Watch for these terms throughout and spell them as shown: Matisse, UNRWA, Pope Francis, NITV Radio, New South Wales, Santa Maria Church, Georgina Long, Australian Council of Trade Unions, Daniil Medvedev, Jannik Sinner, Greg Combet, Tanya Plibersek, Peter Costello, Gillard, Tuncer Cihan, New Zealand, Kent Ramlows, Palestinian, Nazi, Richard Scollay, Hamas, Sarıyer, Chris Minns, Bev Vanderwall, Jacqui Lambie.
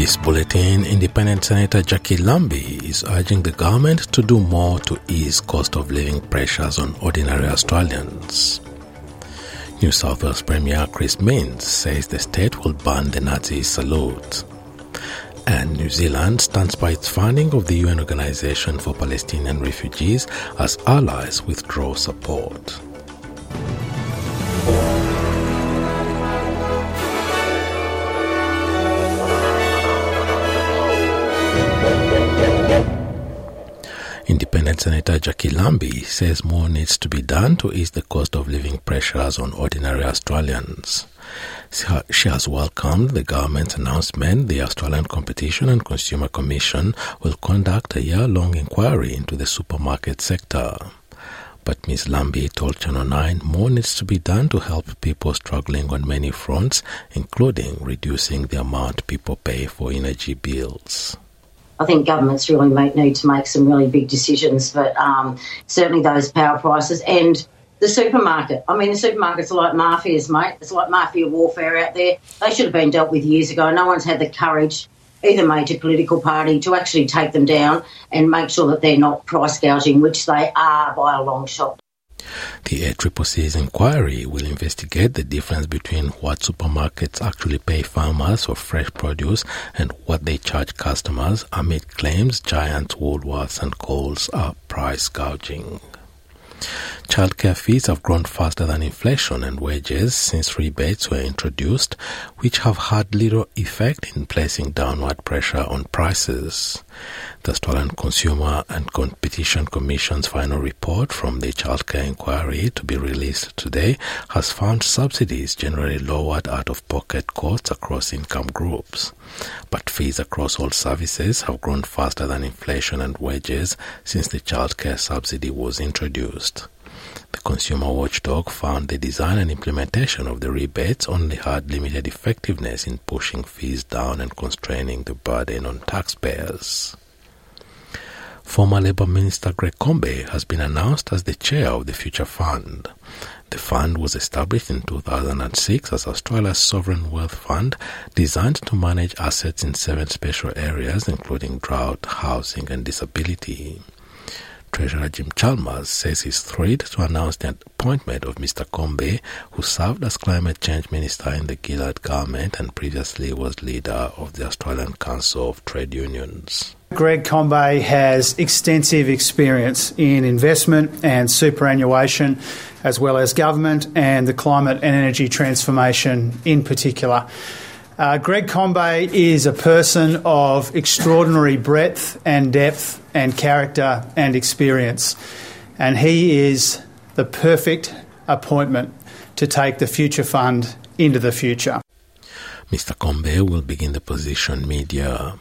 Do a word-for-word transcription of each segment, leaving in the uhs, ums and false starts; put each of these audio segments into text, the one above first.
this bulletin, Independent Senator Jacqui Lambie is urging the government to do more to ease cost of living pressures on ordinary Australians. New South Wales Premier Chris Minns says the state will ban the Nazi salute. And New Zealand stands by its funding of the U N Organization for Palestinian Refugees as allies withdraw support. Independent Senator Jacqui Lambie says more needs to be done to ease the cost of living pressures on ordinary Australians. She has welcomed the government's announcement the Australian Competition and Consumer Commission will conduct a year-long inquiry into the supermarket sector. But Miz Lambie told Channel nine more needs to be done to help people struggling on many fronts, including reducing the amount people pay for energy bills. I think governments really make, need to make some really big decisions, but um, certainly those power prices and the supermarket. I mean, the supermarkets are like mafias, mate. It's like mafia warfare out there. They should have been dealt with years ago. No one's had the courage, either major political party, to actually take them down and make sure that they're not price gouging, which they are by a long shot. The A C C C's inquiry will investigate the difference between what supermarkets actually pay farmers for fresh produce and what they charge customers amid claims giants Woolworths and Coles are price gouging. Childcare fees have grown faster than inflation and wages since rebates were introduced, which have had little effect in placing downward pressure on prices. The Australian Consumer and Competition Commission's final report from the Childcare Inquiry, to be released today, has found subsidies generally lowered out-of-pocket costs across income groups. But fees across all services have grown faster than inflation and wages since the childcare subsidy was introduced. The Consumer Watchdog found the design and implementation of the rebates only had limited effectiveness in pushing fees down and constraining the burden on taxpayers. Former Labour Minister Greg Combet has been announced as the chair of the Future Fund. The fund was established in two thousand six as Australia's sovereign wealth fund, designed to manage assets in seven special areas including drought, housing and disability. Treasurer Jim Chalmers says he's thrilled to announce the appointment of Mister Combet, who served as Climate Change Minister in the Gillard government and previously was leader of the Australian Council of Trade Unions. Greg Combet has extensive experience in investment and superannuation, as well as government and the climate and energy transformation in particular. Uh, Greg Combet is a person of extraordinary breadth and depth and character and experience, and he is the perfect appointment to take the Future Fund into the future. Mister Combet will begin the position mid-year.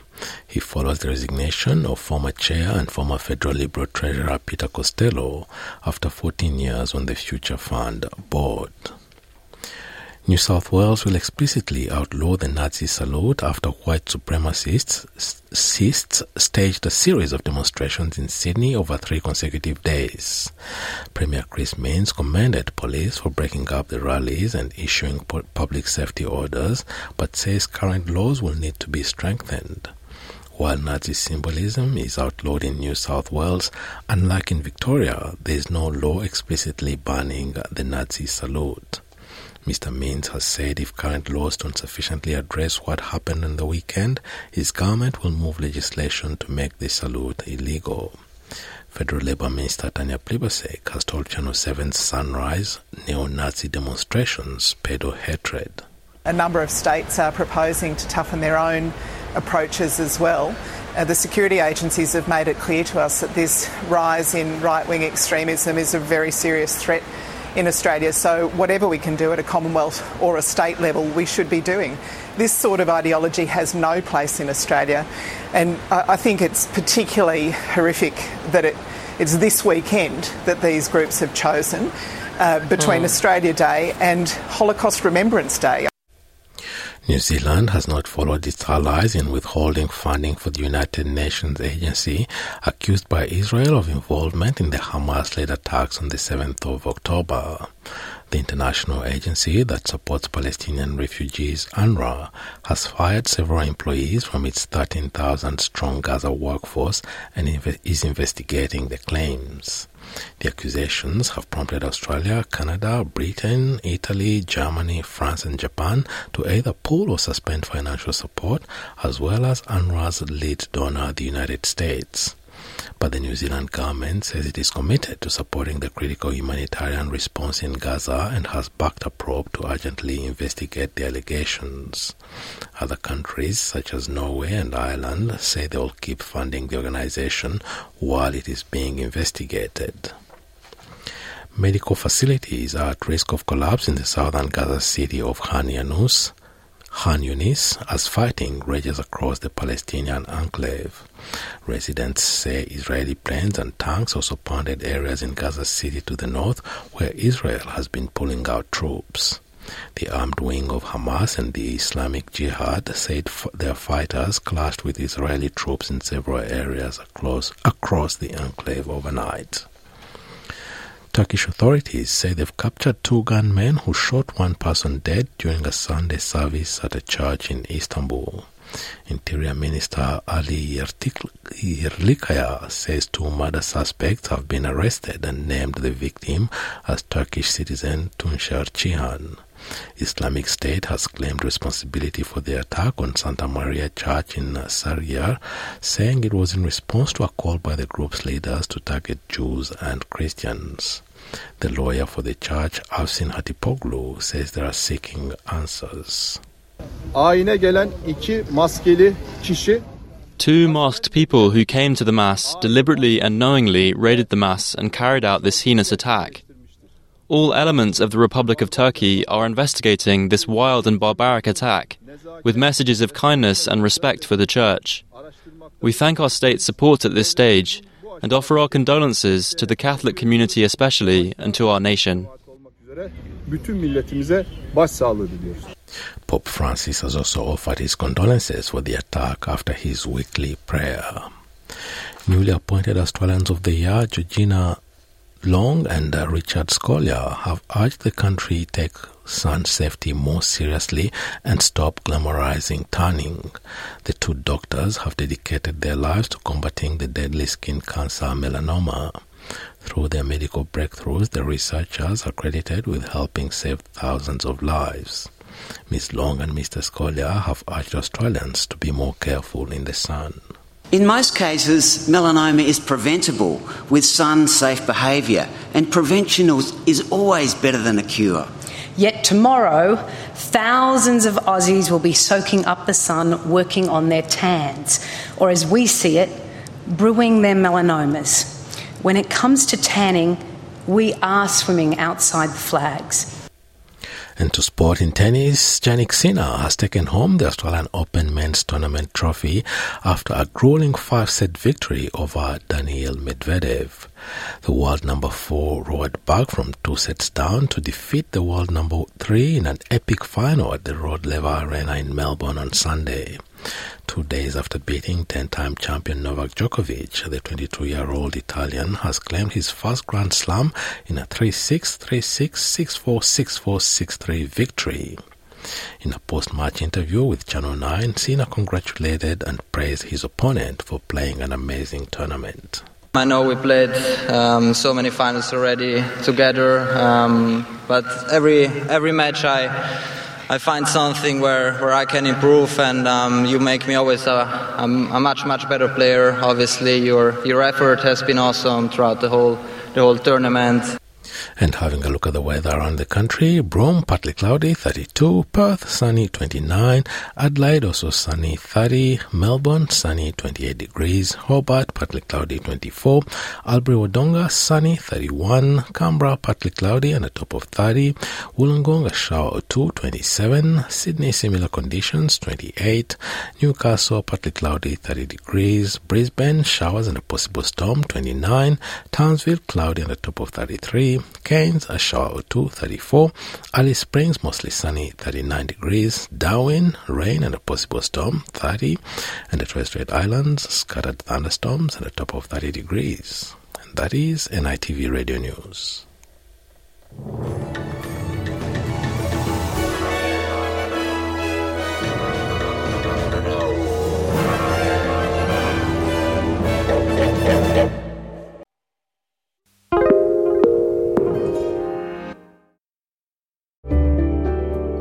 He follows the resignation of former chair and former Federal Liberal Treasurer Peter Costello after fourteen years on the Future Fund board. New South Wales will explicitly outlaw the Nazi salute after white supremacists staged a series of demonstrations in Sydney over three consecutive days. Premier Chris Minns commended police for breaking up the rallies and issuing public safety orders, but says current laws will need to be strengthened. While Nazi symbolism is outlawed in New South Wales, unlike in Victoria, there is no law explicitly banning the Nazi salute. Mister Minns has said if current laws don't sufficiently address what happened on the weekend, his government will move legislation to make the salute illegal. Federal Labor Minister Tanya Plibersek has told Channel seven's Sunrise neo-Nazi demonstrations peddle hatred. A number of states are proposing to toughen their own approaches as well. Uh, the security agencies have made it clear to us that this rise in right-wing extremism is a very serious threat in Australia, so whatever we can do at a Commonwealth or a state level, we should be doing. This sort of ideology has no place in Australia, and I think it's particularly horrific that it, it's this weekend that these groups have chosen uh, between mm. Australia Day and Holocaust Remembrance Day. New Zealand has not followed its allies in withholding funding for the United Nations Agency, accused by Israel of involvement in the Hamas-led attacks on the seventh of October. The international agency that supports Palestinian refugees, UNRWA, has fired several employees from its thirteen thousand strong Gaza workforce and inv- is investigating the claims. The accusations have prompted Australia, Canada, Britain, Italy, Germany, France and Japan to either pull or suspend financial support, as well as UNRWA's lead donor, the United States. But the New Zealand government says it is committed to supporting the critical humanitarian response in Gaza and has backed a probe to urgently investigate the allegations. Other countries, such as Norway and Ireland, say they will keep funding the organisation while it is being investigated. Medical facilities are at risk of collapse in the southern Gaza city of Khan Younis. Khan Younis, as fighting rages across the Palestinian enclave. Residents say Israeli planes and tanks also pounded areas in Gaza City to the north, where Israel has been pulling out troops. The armed wing of Hamas and the Islamic Jihad said f- their fighters clashed with Israeli troops in several areas across, across the enclave overnight. Turkish authorities say they've captured two gunmen who shot one person dead during a Sunday service at a church in Istanbul. Interior Minister Ali Yerlikaya says two murder suspects have been arrested and named the victim as Turkish citizen Tuncer Cihan. Islamic State has claimed responsibility for the attack on Santa Maria Church in Sarıyer, saying it was in response to a call by the group's leaders to target Jews and Christians. The lawyer for the church, Avsin Hatipoglu, says they are seeking answers. Two masked people who came to the mass deliberately and knowingly raided the mass and carried out this heinous attack. All elements of the Republic of Turkey are investigating this wild and barbaric attack with messages of kindness and respect for the Church. We thank our state's support at this stage and offer our condolences to the Catholic community especially and to our nation. Pope Francis has also offered his condolences for the attack after his weekly prayer. Newly appointed Australians of the Year, Georgina Long and uh, Richard Scollay have urged the country take sun safety more seriously and stop glamorizing tanning. The two doctors have dedicated their lives to combating the deadly skin cancer melanoma. Through their medical breakthroughs, the researchers are credited with helping save thousands of lives. Miz Long and Mister Scollay have urged Australians to be more careful in the sun. In most cases, melanoma is preventable with sun-safe behaviour, and prevention is always better than a cure. Yet tomorrow, thousands of Aussies will be soaking up the sun, working on their tans, or as we see it, brewing their melanomas. When it comes to tanning, we are swimming outside the flags. And to sport in tennis, Jannik Sinner has taken home the Australian Open Men's Tournament trophy after a grueling five-set victory over Daniil Medvedev. The world number four roared back from two sets down to defeat the world number three in an epic final at the Rod Laver Arena in Melbourne on Sunday. Two days after beating ten-time champion Novak Djokovic, the twenty-two-year-old Italian has claimed his first Grand Slam in a three six, three six, six four, six four, six three victory. In a post-match interview with Channel nine, Sinner congratulated and praised his opponent for playing an amazing tournament. I know we played um, so many finals already together, um, but every every match I... I find something where, where I can improve, and um, you make me always a, a, a much, much better player. Obviously, your your effort has been awesome throughout the whole the whole tournament. And having a look at the weather around the country, Broome, partly cloudy, thirty-two, Perth, sunny, twenty-nine, Adelaide, also sunny, thirty, Melbourne, sunny, twenty-eight degrees, Hobart, partly cloudy, twenty-four, Albury-Wodonga, sunny, thirty-one, Canberra, partly cloudy and a top of thirty, Wollongong, a shower or two, twenty-seven, Sydney, similar conditions, twenty-eight, Newcastle, partly cloudy, thirty degrees, Brisbane, showers and a possible storm, twenty-nine, Townsville, cloudy and a top of thirty-three, Cairns, a shower or two, thirty-four, Alice Springs, mostly sunny, thirty-nine degrees, Darwin, rain and a possible storm, thirty, and the Torres Strait Islands, scattered thunderstorms and a top of thirty degrees. And that is N I T V Radio News.